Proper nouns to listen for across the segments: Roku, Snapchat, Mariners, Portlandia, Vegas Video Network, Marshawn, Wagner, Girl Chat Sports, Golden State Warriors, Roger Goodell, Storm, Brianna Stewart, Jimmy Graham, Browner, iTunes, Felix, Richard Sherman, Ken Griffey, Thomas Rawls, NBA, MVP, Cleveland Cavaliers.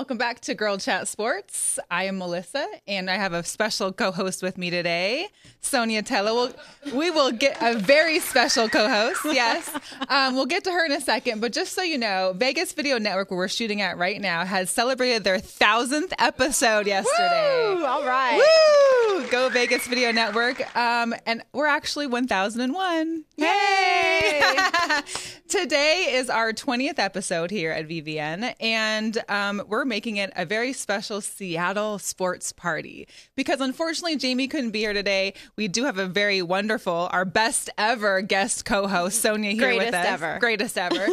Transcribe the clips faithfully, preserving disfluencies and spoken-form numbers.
welcome back to Girl Chat Sports. I am Melissa, and I have a special co-host with me today, Sonia Tello. We'll, we will get a very special co-host, yes. Um, we'll get to her in a second, but just so you know, Vegas Video Network, where we're shooting at right now, has celebrated their thousandth episode yesterday. Woo! All right. Woo! Go Vegas Video Network. Um, and we're actually one thousand one. Yay! Today is our twentieth episode here at V V N, and um, we're making it a very special Seattle sports party because unfortunately Jamie couldn't be here today. We do have a very wonderful, our best ever guest co-host, Sonia, here Greatest with us. Ever. Greatest ever.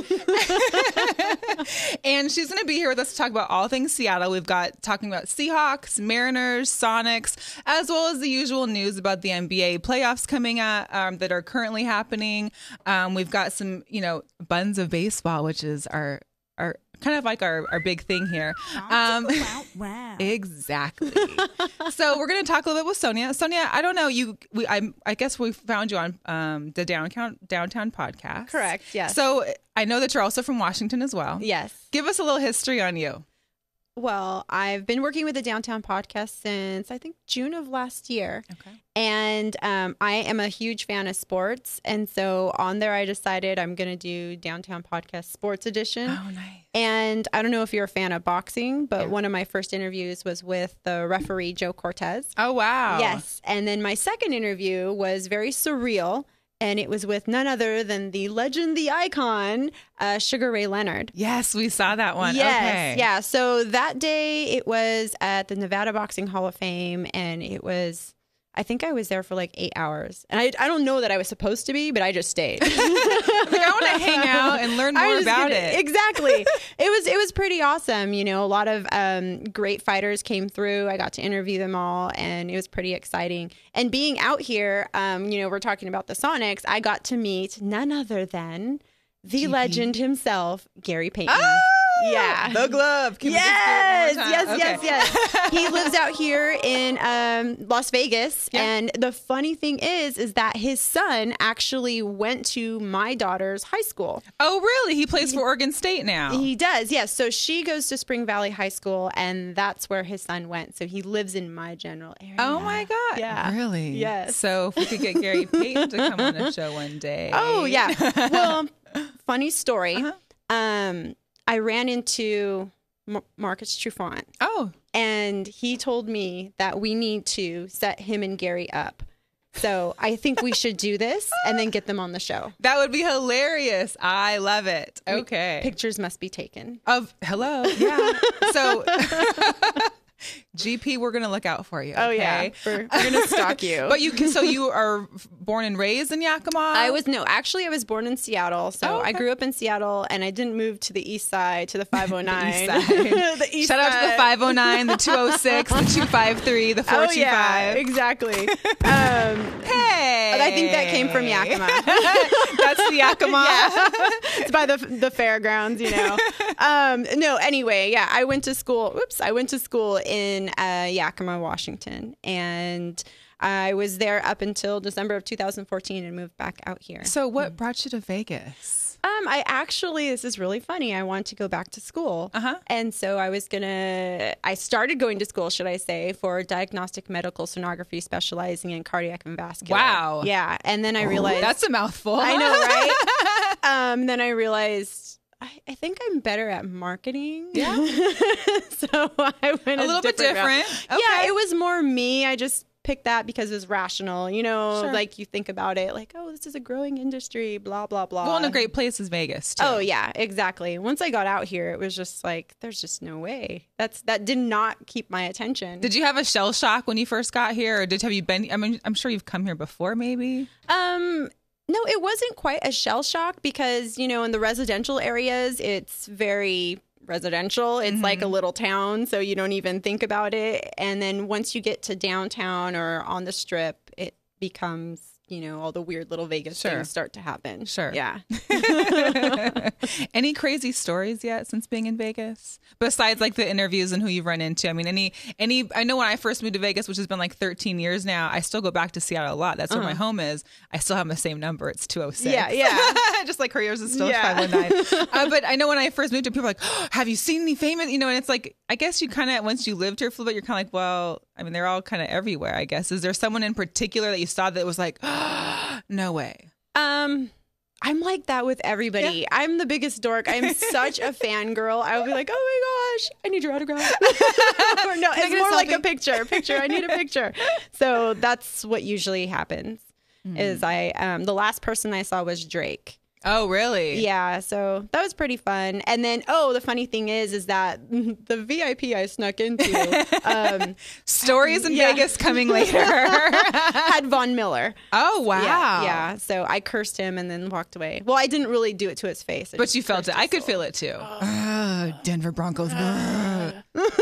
And she's going to be here with us to talk about all things Seattle. We've got talking about Seahawks, Mariners, Sonics, as well as the usual news about the N B A playoffs coming up um, that are currently happening. Um, we've got some, you know, buns of baseball, which is our our kind of like our, our big thing here. Um, wow, wow. Exactly. So we're going to talk a little bit with Sonia. Sonia, I don't know, you. We, I, I guess we found you on um, the Downtown, Downtown Podcast. Correct, yes. So I know that you're also from Washington as well. Yes. Give us a little history on you. Well, I've been working with the Downtown Podcast since, I think, June of last year. Okay. And um, I am a huge fan of sports. And so on there, I decided I'm going to do Downtown Podcast Sports Edition. Oh, nice. And I don't know if you're a fan of boxing, but yeah. One of my first interviews was with the referee, Joe Cortez. Oh, wow. Yes. And then my second interview was very surreal. And it was with none other than the legend, the icon, uh, Sugar Ray Leonard. Yes, we saw that one. Yes, okay. Yeah. So that day it was at the Nevada Boxing Hall of Fame, and it was, I think I was there for like eight hours. And I, I don't know that I was supposed to be, but I just stayed. Like, I want to hang out and learn more about gonna, it. Exactly. It was, it was pretty awesome. You know, a lot of um, great fighters came through. I got to interview them all, and it was pretty exciting. And being out here, um, you know, we're talking about the Sonics. I got to meet none other than the G P legend himself, Gary Payton. Oh! Yeah, the glove. Can yes, yes, okay. yes, yes. He lives out here in um, Las Vegas, yeah. And the funny thing is, is that his son actually went to my daughter's high school. Oh, really? He plays he, for Oregon State now. He does, yes. So she goes to Spring Valley High School, and that's where his son went. So he lives in my general area. Oh my God! Yeah, really? Yes. So if we could get Gary Payton to come on the show one day. Oh yeah. Well, funny story. Uh-huh. Um. I ran into Mar Marcus Trufant. Oh. And he told me that we need to set him and Gary up. So I think we should do this and then get them on the show. That would be hilarious. I love it. Okay. We, pictures must be taken. Of hello. Yeah. So G P, we're going to look out for you. Okay? Oh, yeah. We're, we're going to stalk you. But you can, so you are born and raised in Yakima? I was, no, actually I was born in Seattle. So oh, okay. I grew up in Seattle, and I didn't move to the east side, to the five oh nine. The east side. The east Shout side. Out to the five oh nine, the two oh six, the two five three, the four two five. Oh, yeah, exactly. um, hey. I think that came from Yakima. That's the Yakima. Yeah. It's by the, the fairgrounds, you know. Um, no, anyway, yeah, I went to school. Whoops, I went to school in uh, Yakima, Washington, and I was there up until December of two thousand fourteen and moved back out here. So what mm. brought you to Vegas? Um, I actually, this is really funny. I wanted to go back to school. Uh-huh. And so I was going to, I started going to school, should I say, for diagnostic medical sonography, specializing in cardiac and vascular. Wow. Yeah. And then I realized. Ooh, that's a mouthful. I know, right? um, then I realized. I think I'm better at marketing. Yeah. So I went a little bit different. Okay. Yeah, it was more me. I just picked that because it was rational. You know, sure. Like you think about it like, oh, this is a growing industry, blah, blah, blah. Well, and a great place is Vegas, too. Oh, yeah, exactly. Once I got out here, it was just like, there's just no way. That's That did not keep my attention. Did you have a shell shock when you first got here? Or did have you been? I mean, I'm sure you've come here before, maybe. Um. No, it wasn't quite a shell shock because, you know, in the residential areas, it's very residential. It's mm-hmm. like a little town, so you don't even think about it. And then once you get to downtown or on the strip, it becomes you know, all the weird little Vegas sure. things start to happen. Sure. Yeah. Any crazy stories yet since being in Vegas? Besides like the interviews and who you've run into. I mean, any, any, I know when I first moved to Vegas, which has been like thirteen years now, I still go back to Seattle a lot. That's uh-huh. where my home is. I still have the same number. It's two oh six. Yeah. Yeah. Just like her yours is still yeah. five one nine. uh, but I know when I first moved here, people were like, oh, have you seen any famous, you know, and it's like, I guess you kind of, once you lived here for a little bit, you're kind of like, well, I mean, they're all kind of everywhere, I guess. Is there someone in particular that you saw that was like, oh, no way? Um, I'm like that with everybody. Yeah. I'm the biggest dork. I'm such a fangirl. I would be like, oh my gosh, I need your autograph. Or no, it's more like a picture, picture. I need a picture. So that's what usually happens mm. is I, um, the last person I saw was Drake. Oh, really? Yeah. So that was pretty fun. And then, oh, the funny thing is, is that the V I P I snuck into. Um, Stories in yeah. Vegas coming later. Had Von Miller. Oh, wow. Yeah, yeah. So I cursed him and then walked away. Well, I didn't really do it to his face. I but you felt it. I could soul. feel it, too. Oh, Denver Broncos.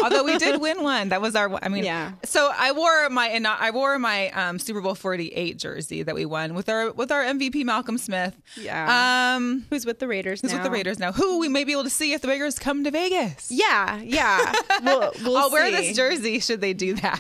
Although we did win one. That was our, I mean, yeah. So I wore my, I wore my um, Super Bowl forty-eight jersey that we won with our, with our M V P, Malcolm Smith. Yeah. Um, Um, who's with the Raiders now. Who's with the Raiders now. Who we may be able to see if the Raiders come to Vegas. Yeah, yeah. We'll, we'll I'll see. wear this jersey should they do that.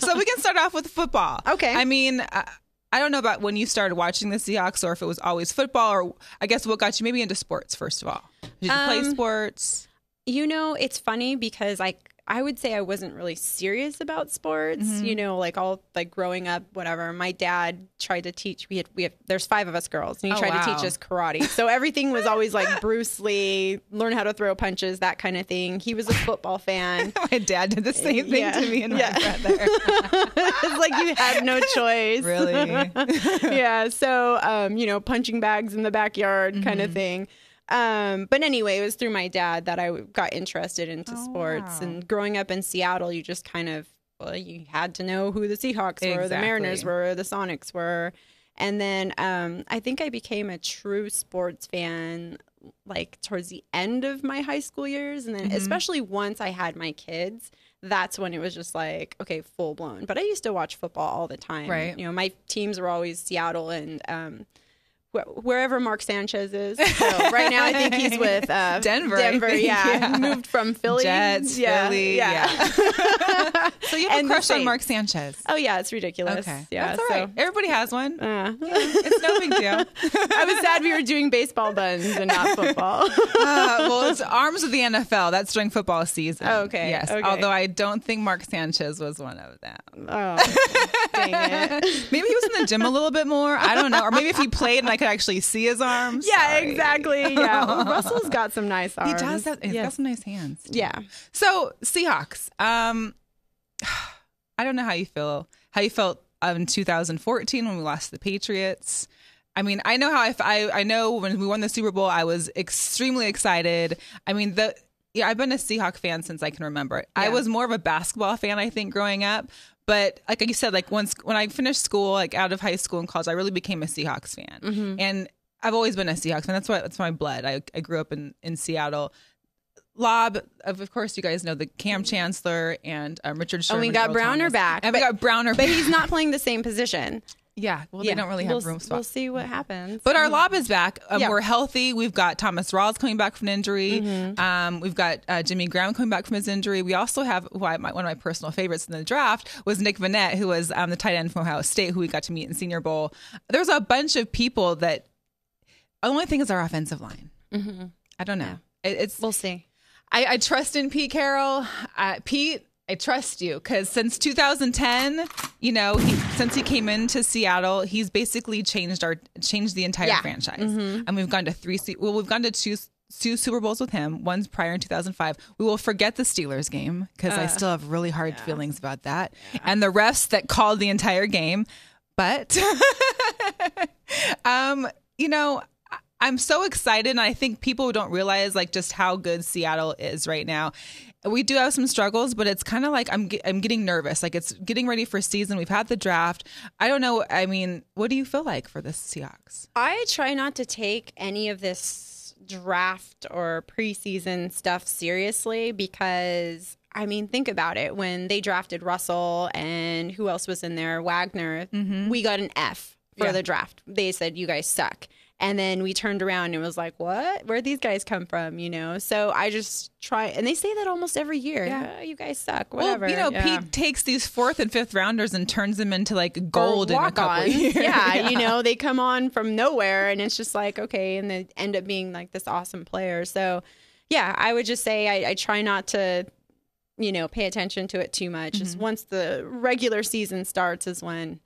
So we can start off with football. Okay. I mean, I, I don't know about when you started watching the Seahawks or if it was always football or I guess what got you maybe into sports, first of all. Did you um, play sports? You know, it's funny because I, I would say I wasn't really serious about sports, mm-hmm. you know, like all like growing up, whatever. My dad tried to teach. We had we have there's five of us girls, and he oh, tried wow. to teach us karate. So everything was always like Bruce Lee, learn how to throw punches, that kind of thing. He was a football fan. My dad did the same thing yeah. to me and yeah. my brother. It's like you had no choice, really. Yeah. So um, you know, punching bags in the backyard, mm-hmm. kind of thing. Um, but anyway, it was through my dad that I got interested into oh, sports. Wow. And growing up in Seattle, you just kind of, well, you had to know who the Seahawks exactly. were, the Mariners were, the Sonics were. And then um, I think I became a true sports fan, like, towards the end of my high school years. And then mm-hmm. especially once I had my kids, that's when it was just like, okay, full blown. But I used to watch football all the time. Right. You know, my teams were always Seattle and um wherever Mark Sanchez is. So right now I think he's with uh, Denver. Denver, think, yeah. yeah. Moved from Philly. Jets, yeah. Philly, yeah. yeah. So you have and a crush on Mark Sanchez. Oh, yeah. It's ridiculous. Okay. Yeah, that's all right. So. Everybody has one. Uh, yeah. It's no big deal. I was sad we were doing baseball buns and not football. uh, well, it's Arms of the N F L. That's during football season. Oh, okay. Yes. Okay. Although I don't think Mark Sanchez was one of them. Oh, dang it. Maybe he was in the gym a little bit more. I don't know. Or maybe if he played and I could actually see his arms. Yeah, Sorry. exactly. Yeah. Well, Russell's got some nice arms. He does have, he's yes. got some nice hands. Yeah. So Seahawks, um, I don't know how you feel, how you felt in two thousand fourteen when we lost to the Patriots. I mean, I know how, if I, I know when we won the Super Bowl, I was extremely excited. I mean, the, yeah, I've been a Seahawk fan since I can remember. Yeah. I was more of a basketball fan, I think, growing up. But like you said, like once when I finished school, like out of high school and college, I really became a Seahawks fan. Mm-hmm. And I've always been a Seahawks fan. That's why that's my blood. I, I grew up in, in Seattle. Lob, of, of course, you guys know the Cam Chancellor and um, Richard Sherman. And we got Earl Browner Thomas. back. And we got Browner but back. But he's not playing the same position. Yeah, well, yeah. they don't really have we'll, room spot. We'll see what happens. But our lob is back. Um, yeah. We're healthy. We've got Thomas Rawls coming back from an injury. Mm-hmm. Um, we've got uh, Jimmy Graham coming back from his injury. We also have who I, my, one of my personal favorites in the draft was Nick Vanette, who was um, the tight end from Ohio State, who we got to meet in Senior Bowl. There's a bunch of people that the only thing is our offensive line. Mm-hmm. I don't know. Yeah. It, it's we'll see. I, I trust in Pete Carroll. Uh, Pete. I trust you because since two thousand ten, you know, he, since he came into Seattle, he's basically changed our changed the entire yeah. franchise. Mm-hmm. And we've gone to three. Well, we've gone to two, two Super Bowls with him. One's prior in two thousand five. We will forget the Steelers game because uh, I still have really hard yeah. feelings about that yeah. and the refs that called the entire game. But, um, you know, I'm so excited. And I think people don't realize like just how good Seattle is right now. We do have some struggles, but it's kind of like I'm ge- I'm getting nervous. Like it's getting ready for season. We've had the draft. I don't know. I mean, what do you feel like for the Seahawks? I try not to take any of this draft or preseason stuff seriously because I mean, think about it. When they drafted Russell and who else was in there? Wagner. Mm-hmm. We got an F for yeah. the draft. They said, you guys suck. And then we turned around and was like, what? Where'd these guys come from? You know? So I just try. And they say that almost every year. Yeah. Oh, you guys suck. Whatever. Well, you know, yeah. Pete takes these fourth and fifth rounders and turns them into like gold in a couple years. Yeah, yeah. You know, they come on from nowhere and it's just like, okay. And they end up being like this awesome player. So yeah, I would just say I, I try not to, you know, pay attention to it too much. Mm-hmm. Just once the regular season starts is when,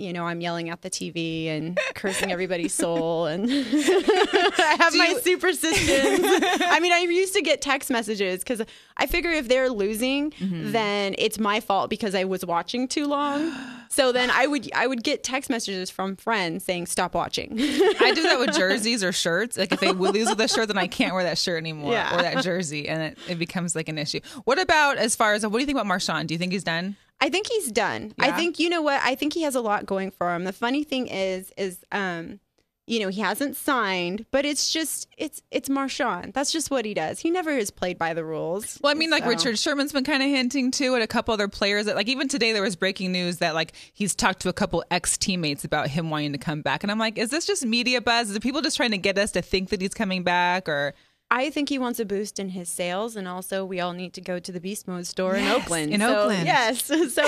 you know, I'm yelling at the T V and cursing everybody's soul. And I have Do my you... superstitions. I mean, I used to get text messages because I figure if they're losing, mm-hmm. then it's my fault because I was watching too long. So then I would I would get text messages from friends saying, stop watching. I do that with jerseys or shirts. Like if they lose with a shirt, then I can't wear that shirt anymore yeah. or that jersey. And it, it becomes like an issue. What about as far as what do you think about Marshawn? Do you think he's done? I think he's done. Yeah. I think, you know what? I think he has a lot going for him. The funny thing is, is, um, you know, he hasn't signed, but it's just, it's, it's Marshawn. That's just what he does. He never has played by the rules. Well, I mean, like so. Richard Sherman's been kind of hinting too at a couple other players that like, even today there was breaking news that like he's talked to a couple ex teammates about him wanting to come back. And I'm like, is this just media buzz? Is the people just trying to get us to think that he's coming back or... I think he wants a boost in his sales, and also we all need to go to the Beast Mode store yes, in Oakland. In so, Oakland. Yes. So,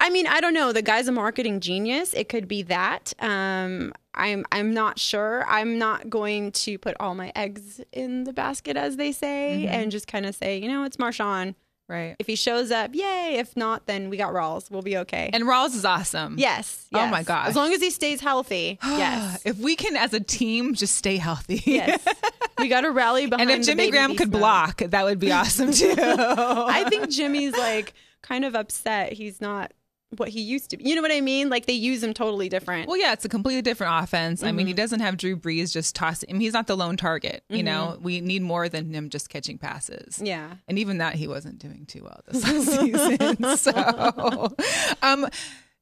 I mean, I don't know. The guy's a marketing genius. It could be that. Um, I'm I'm not sure. I'm not going to put all my eggs in the basket, as they say, mm-hmm. and just kind of say, you know, it's Marshawn. Right. If he shows up, yay. If not, then we got Rawls. We'll be okay. And Rawls is awesome. Yes. yes. Oh, my gosh. As long as he stays healthy. Yes. If we can, as a team, just stay healthy. Yes. We got to rally behind the And if Jimmy Graham could block, that would be awesome, too. I think Jimmy's, like, kind of upset. He's not what he used to be. You know what I mean? Like, they use him totally different. Well, yeah, it's a completely different offense. Mm-hmm. I mean, he doesn't have Drew Brees just tossing. I mean, he's not the lone target. You mm-hmm. know, we need more than him just catching passes. Yeah. And even that, he wasn't doing too well this last season. So, um,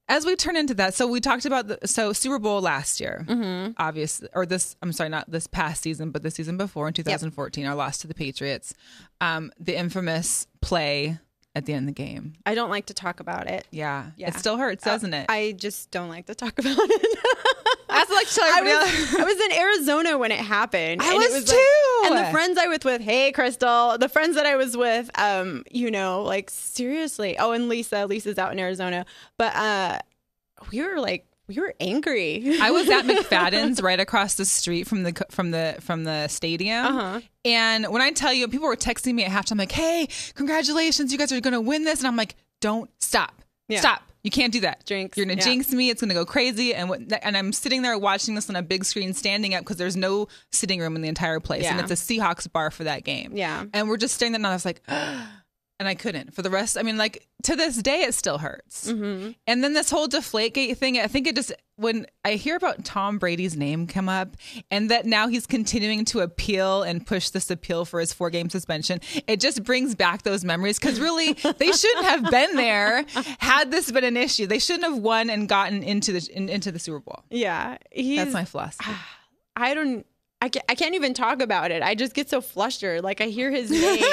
as we turn into that, so we talked about the so Super Bowl last year, mm-hmm. obviously, or this, I'm sorry, not this past season, but the season before in two thousand fourteen, yep. our loss to the Patriots, um, the infamous play at the end of the game. I don't like to talk about it. Yeah. yeah. It still hurts, doesn't uh, it? I just don't like to talk about it. I also like to tell everybody I was, I was in Arizona when it happened. I and was, it was too. Like, and the friends I was with, hey, Crystal, the friends that I was with, um, you know, like seriously. Oh, and Lisa, Lisa's out in Arizona. But uh, we were like, we were angry. I was at McFadden's right across the street from the from the from the stadium. Uh-huh. And when I tell you, people were texting me at halftime like, "Hey, congratulations, you guys are going to win this." And I'm like, "Don't stop. Yeah. Stop. You can't do that. Jinx. You're going to yeah. jinx me. It's going to go crazy." And what, and I'm sitting there watching this on a big screen standing up because there's no sitting room in the entire place. Yeah. And it's a Seahawks bar for that game. Yeah. And we're just staring there and I was like, "Ugh." And I couldn't for the rest. I mean, like to this day, it still hurts. Mm-hmm. And then this whole Deflategate thing, I think it just, when I hear about Tom Brady's name come up and that now he's continuing to appeal and push this appeal for his four game suspension, it just brings back those memories. Cause really they shouldn't have been there had this been an issue. They shouldn't have won and gotten into the, in, into the Super Bowl. Yeah. That's my philosophy. I don't, I can't, I can't even talk about it. I just get so flustered. Like I hear his name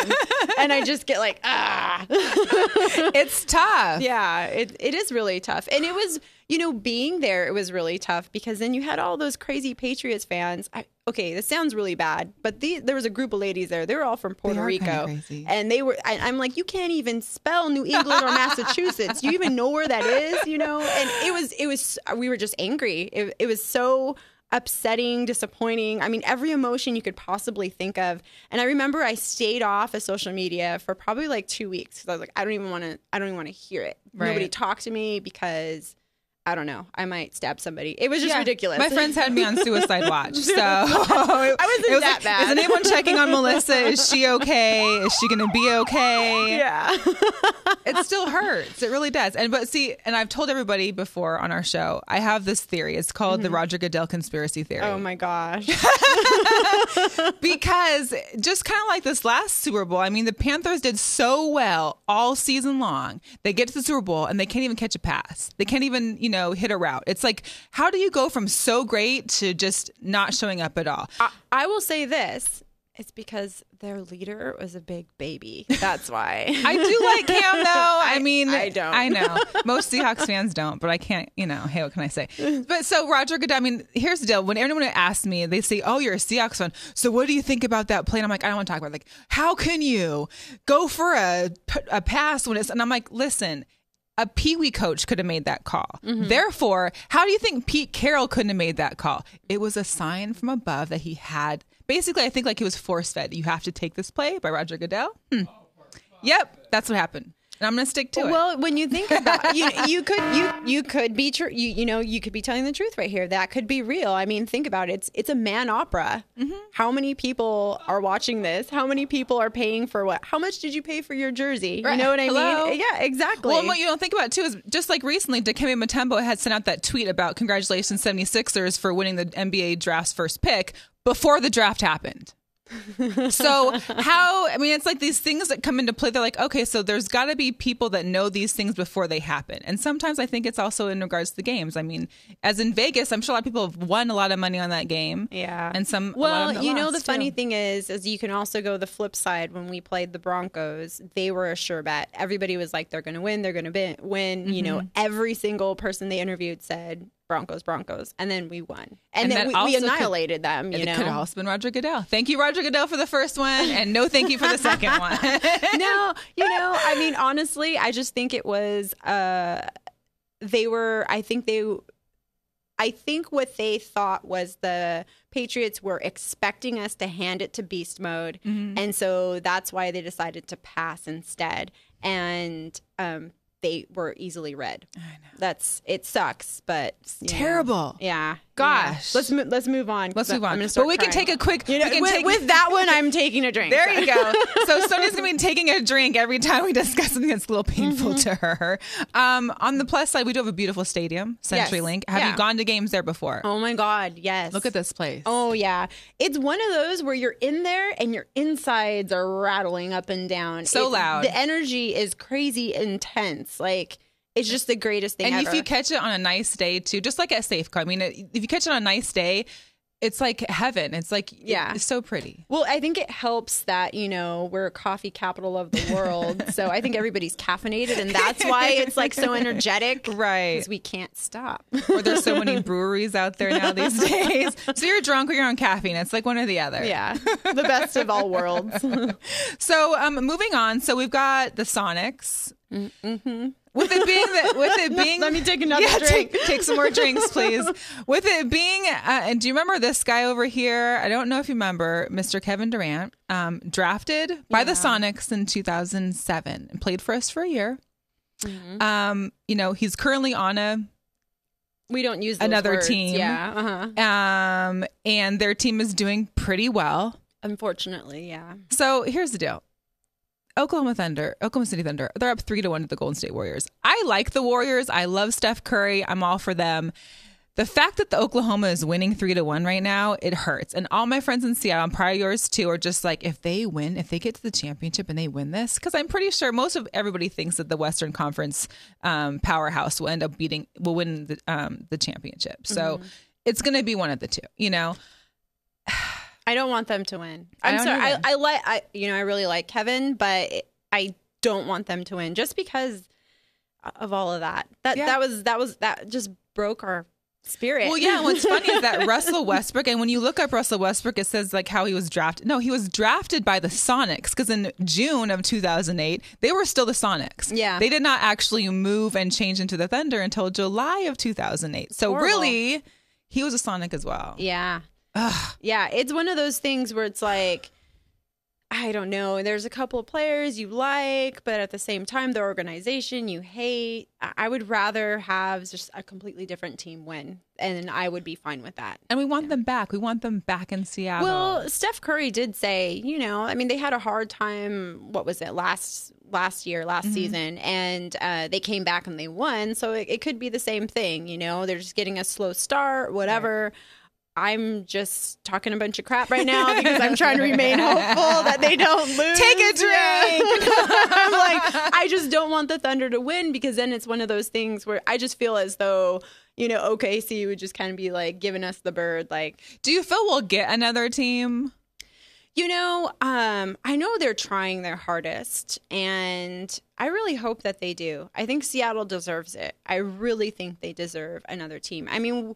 and I just get like, ah, it's tough. Yeah, it it is really tough. And it was, you know, being there, it was really tough because then you had all those crazy Patriots fans. I, okay, this sounds really bad, but the, there was a group of ladies there. They were all from Puerto Rico. Kind of crazy. And they were, I, I'm like, you can't even spell New England or Massachusetts. Do you even know where that is? You know? And it was, it was, we were just angry. It, it was so upsetting, disappointing. I mean, every emotion you could possibly think of. And I remember I stayed off of social media for probably like two weeks. Cause I was like, I don't even want to, I don't even want to hear it. Right. Nobody talk to me because I don't know, I might stab somebody. It was just yeah. ridiculous. My friends had me on suicide watch. So I wasn't it was that like, bad. Is anyone checking on Melissa? Is she okay? Is she going to be okay? Yeah. It still hurts. It really does. And but see, and I've told everybody before on our show, I have this theory. It's called mm-hmm. the Roger Goodell conspiracy theory. Oh my gosh. Because just kind of like this last Super Bowl, I mean, the Panthers did so well all season long. They get to the Super Bowl and they can't even catch a pass. They can't even, you know, hit a route. It's like, how do you go from so great to just not showing up at all? I, I will say this. It's because their leader was a big baby. That's why. I do like Cam, though. I, I mean, I don't. I know. Most Seahawks fans don't, but I can't, you know, hey, what can I say? But so Roger Goodell, I mean, here's the deal. When everyone asks me, they say, oh, you're a Seahawks fan. So what do you think about that play? And I'm like, I don't want to talk about it. Like, how can you go for a, a pass when it's, and I'm like, listen, a peewee coach could have made that call. Mm-hmm. Therefore, how do you think Pete Carroll couldn't have made that call? It was a sign from above that he had. Basically, I think like he was force-fed. You have to take this play by Roger Goodell. Hmm. Yep, that's what happened. And I'm going to stick to well, it. Well, when you think about you, you could you you could be true. You, you know, you could be telling the truth right here. That could be real. I mean, think about it. It's it's a man opera. Mm-hmm. How many people are watching this? How many people are paying for what? How much did you pay for your jersey? Right. You know what I Hello? mean? Yeah, exactly. Well, what you don't think about too is just like recently, Dikembe Mutombo had sent out that tweet about congratulations seventy-sixers for winning the N B A draft's first pick before the draft happened. So how, I mean, it's like these things that come into play. They're like, okay, so there's got to be people that know these things before they happen. And sometimes I think it's also in regards to the games. I mean, as in Vegas, I'm sure a lot of people have won a lot of money on that game. Yeah. And some, well, you know, the funny thing is, is you can also go the flip side. When we played the Broncos, they were a sure bet. Everybody was like, they're going to win. They're going to win. Mm-hmm. You know, every single person they interviewed said, Broncos, Broncos. And then we won. And, and then we, we annihilated could, them, you it know. It could have also been Roger Goodell. Thank you, Roger Goodell, for the first one. And no thank you for the second one. No, you know, I mean, honestly, I just think it was, uh, they were, I think they, I think what they thought was the Patriots were expecting us to hand it to Beast Mode. Mm-hmm. And so that's why they decided to pass instead. And, um, they were easily read. I know. That's it sucks, but it's terrible. Know. Yeah. Gosh. Yeah. Let's mo- let's move on. Let's move on. I'm gonna start but we crying. can take a quick you know, we can with, take... with that one I'm taking a drink. There so. you go. So Sonia's going to be taking a drink every time we discuss something that's a little painful mm-hmm. to her. Um, on the plus side, we do have a beautiful stadium, CenturyLink. Yes. Have yeah. you gone to games there before? Oh my god, yes. Look at this place. Oh yeah. It's one of those where you're in there and your insides are rattling up and down. So it's, loud. The energy is crazy intense. Like, it's just the greatest thing and ever. And if you catch it on a nice day, too, just like at Safeco, I mean, if you catch it on a nice day, it's like heaven. It's like, yeah, it's so pretty. Well, I think it helps that, you know, we're a coffee capital of the world. So I think everybody's caffeinated, and that's why it's like so energetic. Right. Because we can't stop. Or there's so many breweries out there now these days. So you're drunk or you're on caffeine. It's like one or the other. Yeah. The best of all worlds. So um, moving on. So we've got the Sonics. Mm-hmm. With it being that, with it being, let me take another yeah, drink. Take, take some more drinks, please. With it being, uh, and do you remember this guy over here? I don't know if you remember, Mister Kevin Durant, um, drafted yeah. by the Sonics in two thousand seven and played for us for a year. Mm-hmm. Um, you know, he's currently on a. We don't use those another words. team, yeah. Uh-huh. Um, and their team is doing pretty well, unfortunately, yeah. So here's the deal. Oklahoma Thunder, Oklahoma City Thunder, they're up three to one to the Golden State Warriors. I like the Warriors. I love Steph Curry. I'm all for them. The fact that the Oklahoma is winning three to one right now, it hurts. And all my friends in Seattle, and probably yours too, are just like, if they win, if they get to the championship and they win this, because I'm pretty sure most of everybody thinks that the Western Conference um, powerhouse will end up beating, will win the, um, the championship. So mm-hmm. it's going to be one of the two, you know. I don't want them to win. I'm I sorry. I, I like, I, you know, I really like Kevin, but I don't want them to win just because of all of that. That yeah. that was that was that just broke our spirit. Well, yeah. What's funny is that Russell Westbrook, and when you look up Russell Westbrook, it says like how he was drafted. No, he was drafted by the Sonics because in June of two thousand eight, they were still the Sonics. Yeah, they did not actually move and change into the Thunder until July of two thousand eight. So Horrible. really, he was a Sonic as well. Yeah. Ugh. Yeah, it's one of those things where it's like, I don't know. There's a couple of players you like, but at the same time, the organization you hate. I would rather have just a completely different team win, and I would be fine with that. And we want yeah. them back. We want them back in Seattle. Well, Steph Curry did say, you know, I mean, they had a hard time. What was it last last year, last mm-hmm. season, and uh, they came back and they won. So it, it could be the same thing. You know, they're just getting a slow start, whatever. Right. I'm just talking a bunch of crap right now because I'm trying to remain hopeful that they don't lose. Take a drink. I'm like, I just don't want the Thunder to win because then it's one of those things where I just feel as though, you know, O K C would just kind of be like giving us the bird. Like, do you feel we'll get another team? You know, um, I know they're trying their hardest, and I really hope that they do. I think Seattle deserves it. I really think they deserve another team. I mean,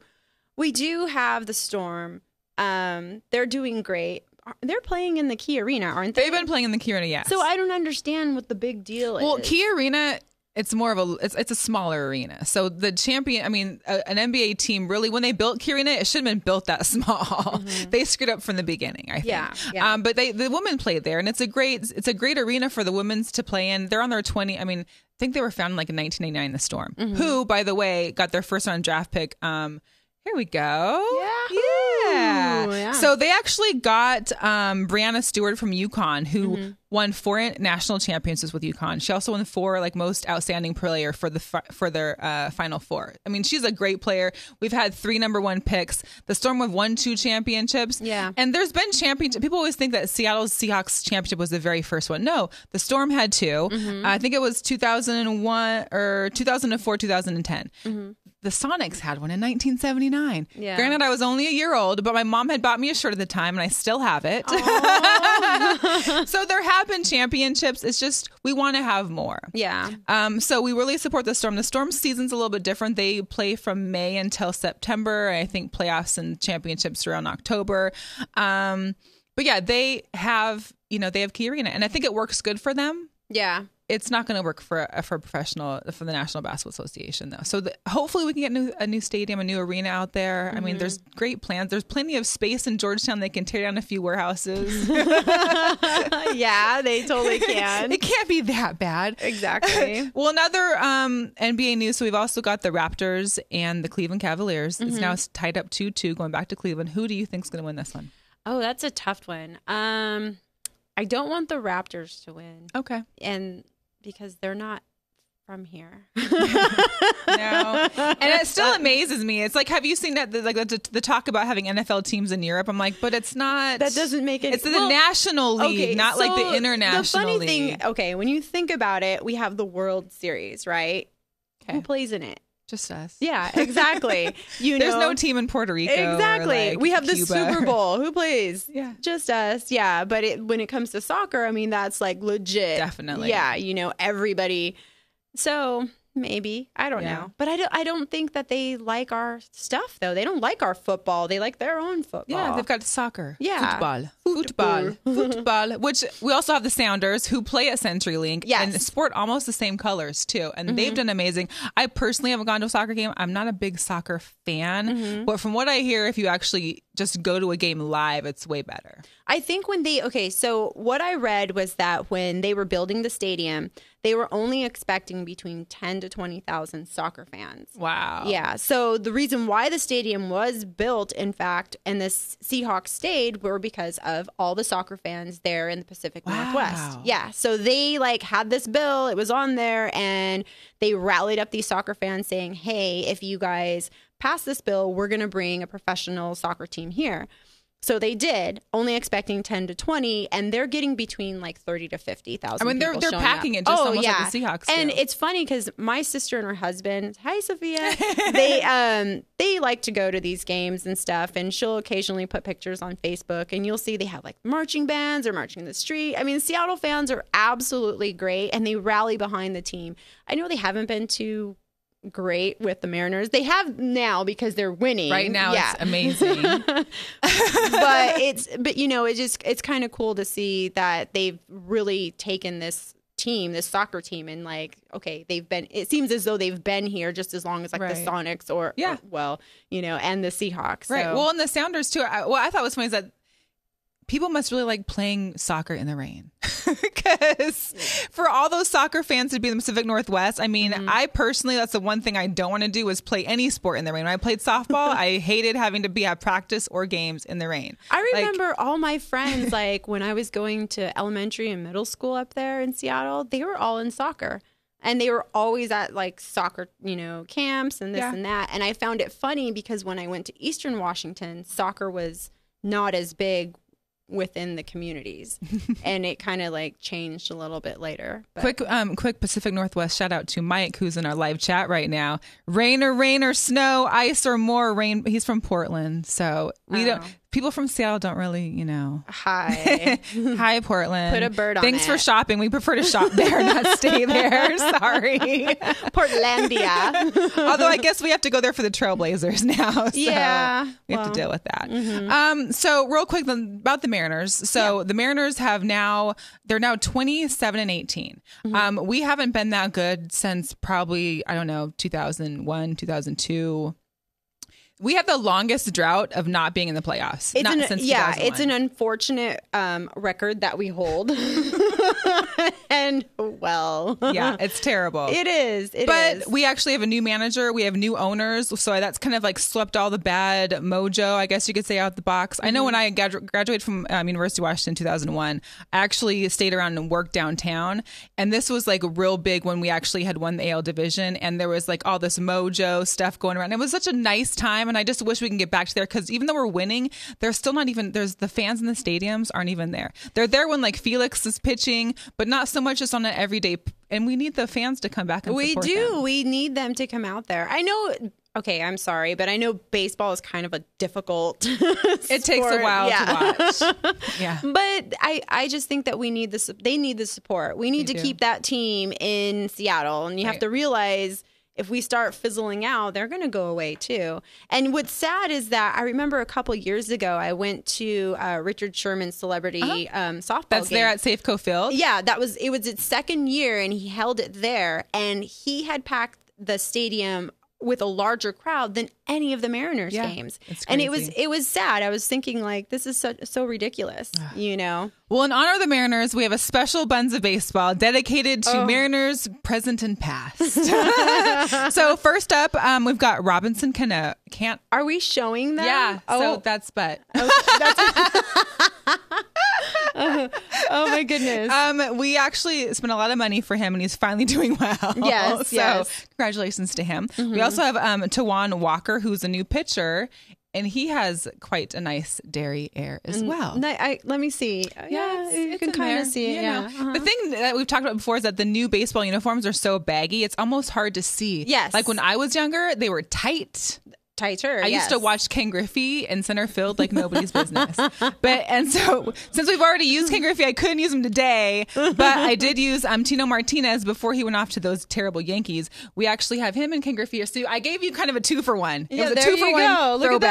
we do have the Storm. Um, they're doing great. They're playing in the Key Arena, aren't they? They've been playing in the Key Arena, yes. So I don't understand what the big deal is. Well, Key Arena... It's more of a it's, it's a smaller arena. So the champion, I mean, a, an N B A team really, when they built Key Arena, it should have been built that small. Mm-hmm. They screwed up from the beginning, I think. Yeah, yeah. Um, but they the women played there, and it's a great it's a great arena for the women's to play in. They're on their twenty. I mean, I think they were founded like in nineteen eighty-nine. The Storm, mm-hmm. who by the way got their first round draft pick. Um, here we go. Yeah. Yeah. Ooh, yeah. So they actually got um, Brianna Stewart from UConn, who. Mm-hmm. Won four national championships with UConn. She also won four like most outstanding player for the fi for their uh, Final Four. I mean, she's a great player. We've had three number one picks. The Storm have won two championships. Yeah, and there's been championship. People always think that Seattle's Seahawks championship was the very first one. No, the Storm had two. Mm-hmm. uh, I think it was two thousand one or two thousand four, two thousand ten. Mm-hmm. The Sonics had one in nineteen seventy-nine. Yeah. Granted, I was only a year old, but my mom had bought me a shirt at the time, and I still have it. So there have been championships. It's just we want to have more. Yeah. Um. So we really support the Storm. The Storm season's a little bit different. They play from May until September. I think playoffs and championships around October. Um. But yeah, they have you know they have Key Arena, and I think it works good for them. Yeah. It's not going to work for for professional for the National Basketball Association though. So the, hopefully we can get new, a new stadium, a new arena out there. Mm-hmm. I mean, there's great plans. There's plenty of space in Georgetown. They can tear down a few warehouses. Yeah, they totally can. It can't be that bad. Exactly. Well, another um, N B A news. So we've also got the Raptors and the Cleveland Cavaliers. Mm-hmm. It's now tied up two two going back to Cleveland. Who do you think's going to win this one? Oh, that's a tough one. Um, I don't want the Raptors to win. Okay. And because they're not from here. No. And it still amazes me. It's like, have you seen that? The, like the, the talk about having N F L teams in Europe. I'm like, but it's not. That doesn't make it. It's well, the national league, okay, not so like the international the funny league. Thing, okay, when you think about it, we have the World Series, right? Okay. Who plays in it? Just us. Yeah, exactly. You There's know. There's no team in Puerto Rico. Exactly. Like we have Cuba. The Super Bowl. Who plays? Yeah. Just us. Yeah. But it, when it comes to soccer, I mean, that's like legit. Definitely. Yeah. You know, everybody. So maybe. I don't yeah. know. But I don't, I don't think that they like our stuff, though. They don't like our football. They like their own football. Yeah. They've got soccer. Yeah. Football. Football. Football. Football. Which we also have the Sounders who play at CenturyLink. Yes. And sport almost the same colors, too. And mm-hmm. they've done amazing. I personally haven't gone to a soccer game. I'm not a big soccer fan. Mm-hmm. But from what I hear, if you actually just go to a game live, it's way better. I think when they... Okay, so what I read was that when they were building the stadium, they were only expecting between ten to twenty thousand soccer fans. Wow. Yeah. So the reason why the stadium was built, in fact, and the Seahawks stayed were because of all the soccer fans there in the Pacific wow. Northwest. Yeah. So they like had this bill. It was on there and they rallied up these soccer fans saying, hey, if you guys pass this bill, we're going to bring a professional soccer team here. So they did, only expecting ten to twenty, and they're getting between like thirty to fifty thousand. I mean, they're, they're packing up. It just oh, almost yeah. like the Seahawks. And do. It's funny because my sister and her husband, hi, Sophia, they um they like to go to these games and stuff, and she'll occasionally put pictures on Facebook, and you'll see they have like marching bands or marching in the street. I mean, Seattle fans are absolutely great, and they rally behind the team. I know they haven't been to... great with the Mariners. They have now because they're winning right now. Yeah. It's amazing. But it's but you know it just it's kind of cool to see that they've really taken this team, this soccer team, and like okay, they've been it seems as though they've been here just as long as like right. the Sonics or yeah or, well you know and the Seahawks. Right. So. Well, and the Sounders too. I, what I thought was funny is that people must really like playing soccer in the rain. Because for all those soccer fans to be in the Pacific Northwest, I mean, mm-hmm. I personally, that's the one thing I don't want to do is play any sport in the rain. When I played softball, I hated having to be at practice or games in the rain. I remember like, all my friends, like when I was going to elementary and middle school up there in Seattle, they were all in soccer. And they were always at like soccer, you know, camps and this yeah. and that. And I found it funny because when I went to Eastern Washington, soccer was not as big within the communities, and it kind of like changed a little bit later. But. Quick, um, quick Pacific Northwest shout out to Mike, who's in our live chat right now. Rain or rain or snow, ice or more rain. He's from Portland, so we oh. don't. people from Seattle don't really, you know. Hi. Hi, Portland. Put a bird on Thanks it. Thanks for shopping. We prefer to shop there, not stay there. Sorry. Portlandia. Although I guess we have to go there for the Trailblazers now. So yeah. We have well. to deal with that. Mm-hmm. Um, so real quick about the Mariners. So yeah. the Mariners have now, they're now twenty-seven and eighteen. Mm-hmm. Um, we haven't been that good since probably, I don't know, two thousand one, two thousand two. We have the longest drought of not being in the playoffs. It's not an, since yeah, it's an unfortunate um, record that we hold. And well, yeah, it's terrible. It is. It but is. We actually have a new manager. We have new owners. So that's kind of like swept all the bad mojo, I guess you could say, out the box. Mm-hmm. I know when I gradu- graduated from um, University of Washington in two thousand one, I actually stayed around and worked downtown. And this was like real big when we actually had won the A L division. And there was like all this mojo stuff going around. It was such a nice time. And I just wish we can get back to there, because even though we're winning, they're still not even there's the fans in the stadiums aren't even there. They're there when like Felix is pitching, but not so much just on an everyday. And we need the fans to come back. And we do. Them. We need them to come out there. I know. Okay, I'm sorry, but I know baseball is kind of a difficult It takes a while yeah. to watch. Yeah. But I, I just think that we need this. They need the support. We need they to do. keep that team in Seattle, and you right. have to realize, if we start fizzling out, they're going to go away too. And what's sad is that I remember a couple years ago, I went to uh, Richard Sherman's celebrity uh-huh. um, softball That's game. there at Safeco Field. Yeah, that was it was its second year, and he held it there, and he had packed the stadium with a larger crowd than any of the Mariners yeah, games. And it was it was sad. I was thinking, like, this is so, so ridiculous, you know? Well, in honor of the Mariners, we have a special Buns of Baseball dedicated to oh. Mariners present and past. So first up, um, we've got Robinson Cano. Can't Are we showing them? Yeah. Oh. So that's but. Okay, that's Uh, oh my goodness. Um, we actually spent a lot of money for him, and he's finally doing well. Yes. So yes. congratulations to him. Mm-hmm. We also have um, Tawan Walker, who's a new pitcher, and he has quite a nice derriere as well. I, I, let me see. Yeah, yeah it's, you it's can kind of see it. You know. Yeah. Uh-huh. The thing that we've talked about before is that the new baseball uniforms are so baggy, it's almost hard to see. Yes. Like when I was younger, they were tight. Tighter. I yes. used to watch Ken Griffey in center field like nobody's business. But and so since we've already used Ken Griffey, I couldn't use him today. But I did use um, Tino Martinez before he went off to those terrible Yankees. We actually have him and Ken Griffey. So I gave you kind of a two for one. Yeah, it was a there two you for one. Go. Look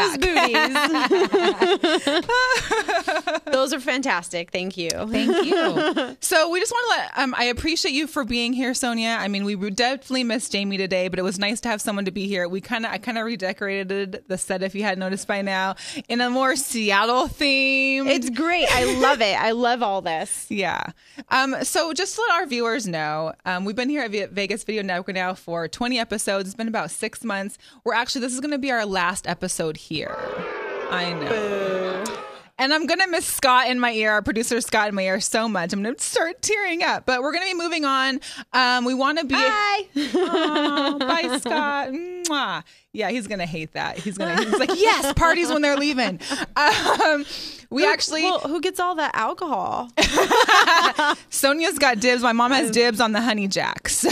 throwback. At those booties. Those are fantastic. Thank you. Thank you. So we just want to let um, I appreciate you for being here, Sonia. I mean, we definitely missed Jamie today, but it was nice to have someone to be here. We kind of I kind of redecorated the set, if you hadn't noticed by now, in a more Seattle theme. It's great. I love it. I love all this. Yeah. Um, so just to let our viewers know, um, we've been here at Vegas Video Network now for twenty episodes. It's been about six months. We're actually, this is going to be our last episode here. I know. Boo. And I'm going to miss Scott in my ear, our producer Scott in my ear, so much. I'm going to start tearing up. But we're going to be moving on. Um, we want to be... Bye! Aww, bye, Scott. Mwah. Yeah, he's going to hate that. He's going to... He's like, yes, parties when they're leaving. Um, we who, actually... Well, who gets all that alcohol? Sonia's got dibs. My mom has dibs on the honey jack. So...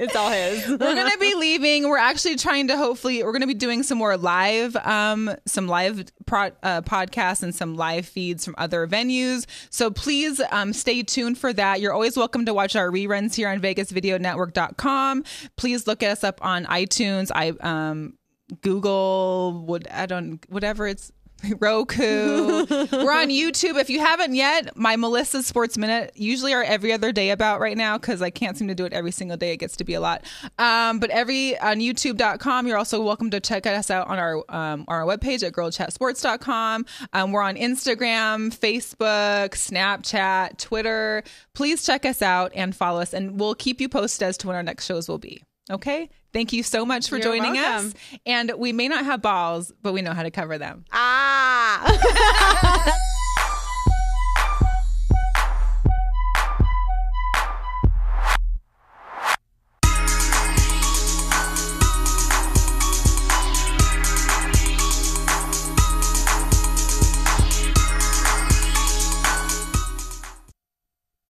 It's all his. We're going to be leaving. We're actually trying to hopefully... We're going to be doing some more live... Um, some live... Pro, uh, podcasts and some live feeds from other venues. So please um, stay tuned for that. You're always welcome to watch our reruns here on vegas video network dot com. Please look us up on iTunes, I um, Google, what, I don't, whatever it's Roku. We're on YouTube. If you haven't yet, my Melissa's Sports Minute usually are every other day about right now, because I can't seem to do it every single day. It gets to be a lot. Um, but every on YouTube dot com, you're also welcome to check us out on our um, our webpage at girl chat sports dot com. Um, we're on Instagram, Facebook, Snapchat, Twitter. Please check us out and follow us, and we'll keep you posted as to when our next shows will be. Okay. Thank you so much for You're joining welcome. us. And we may not have balls, but we know how to cover them. Ah.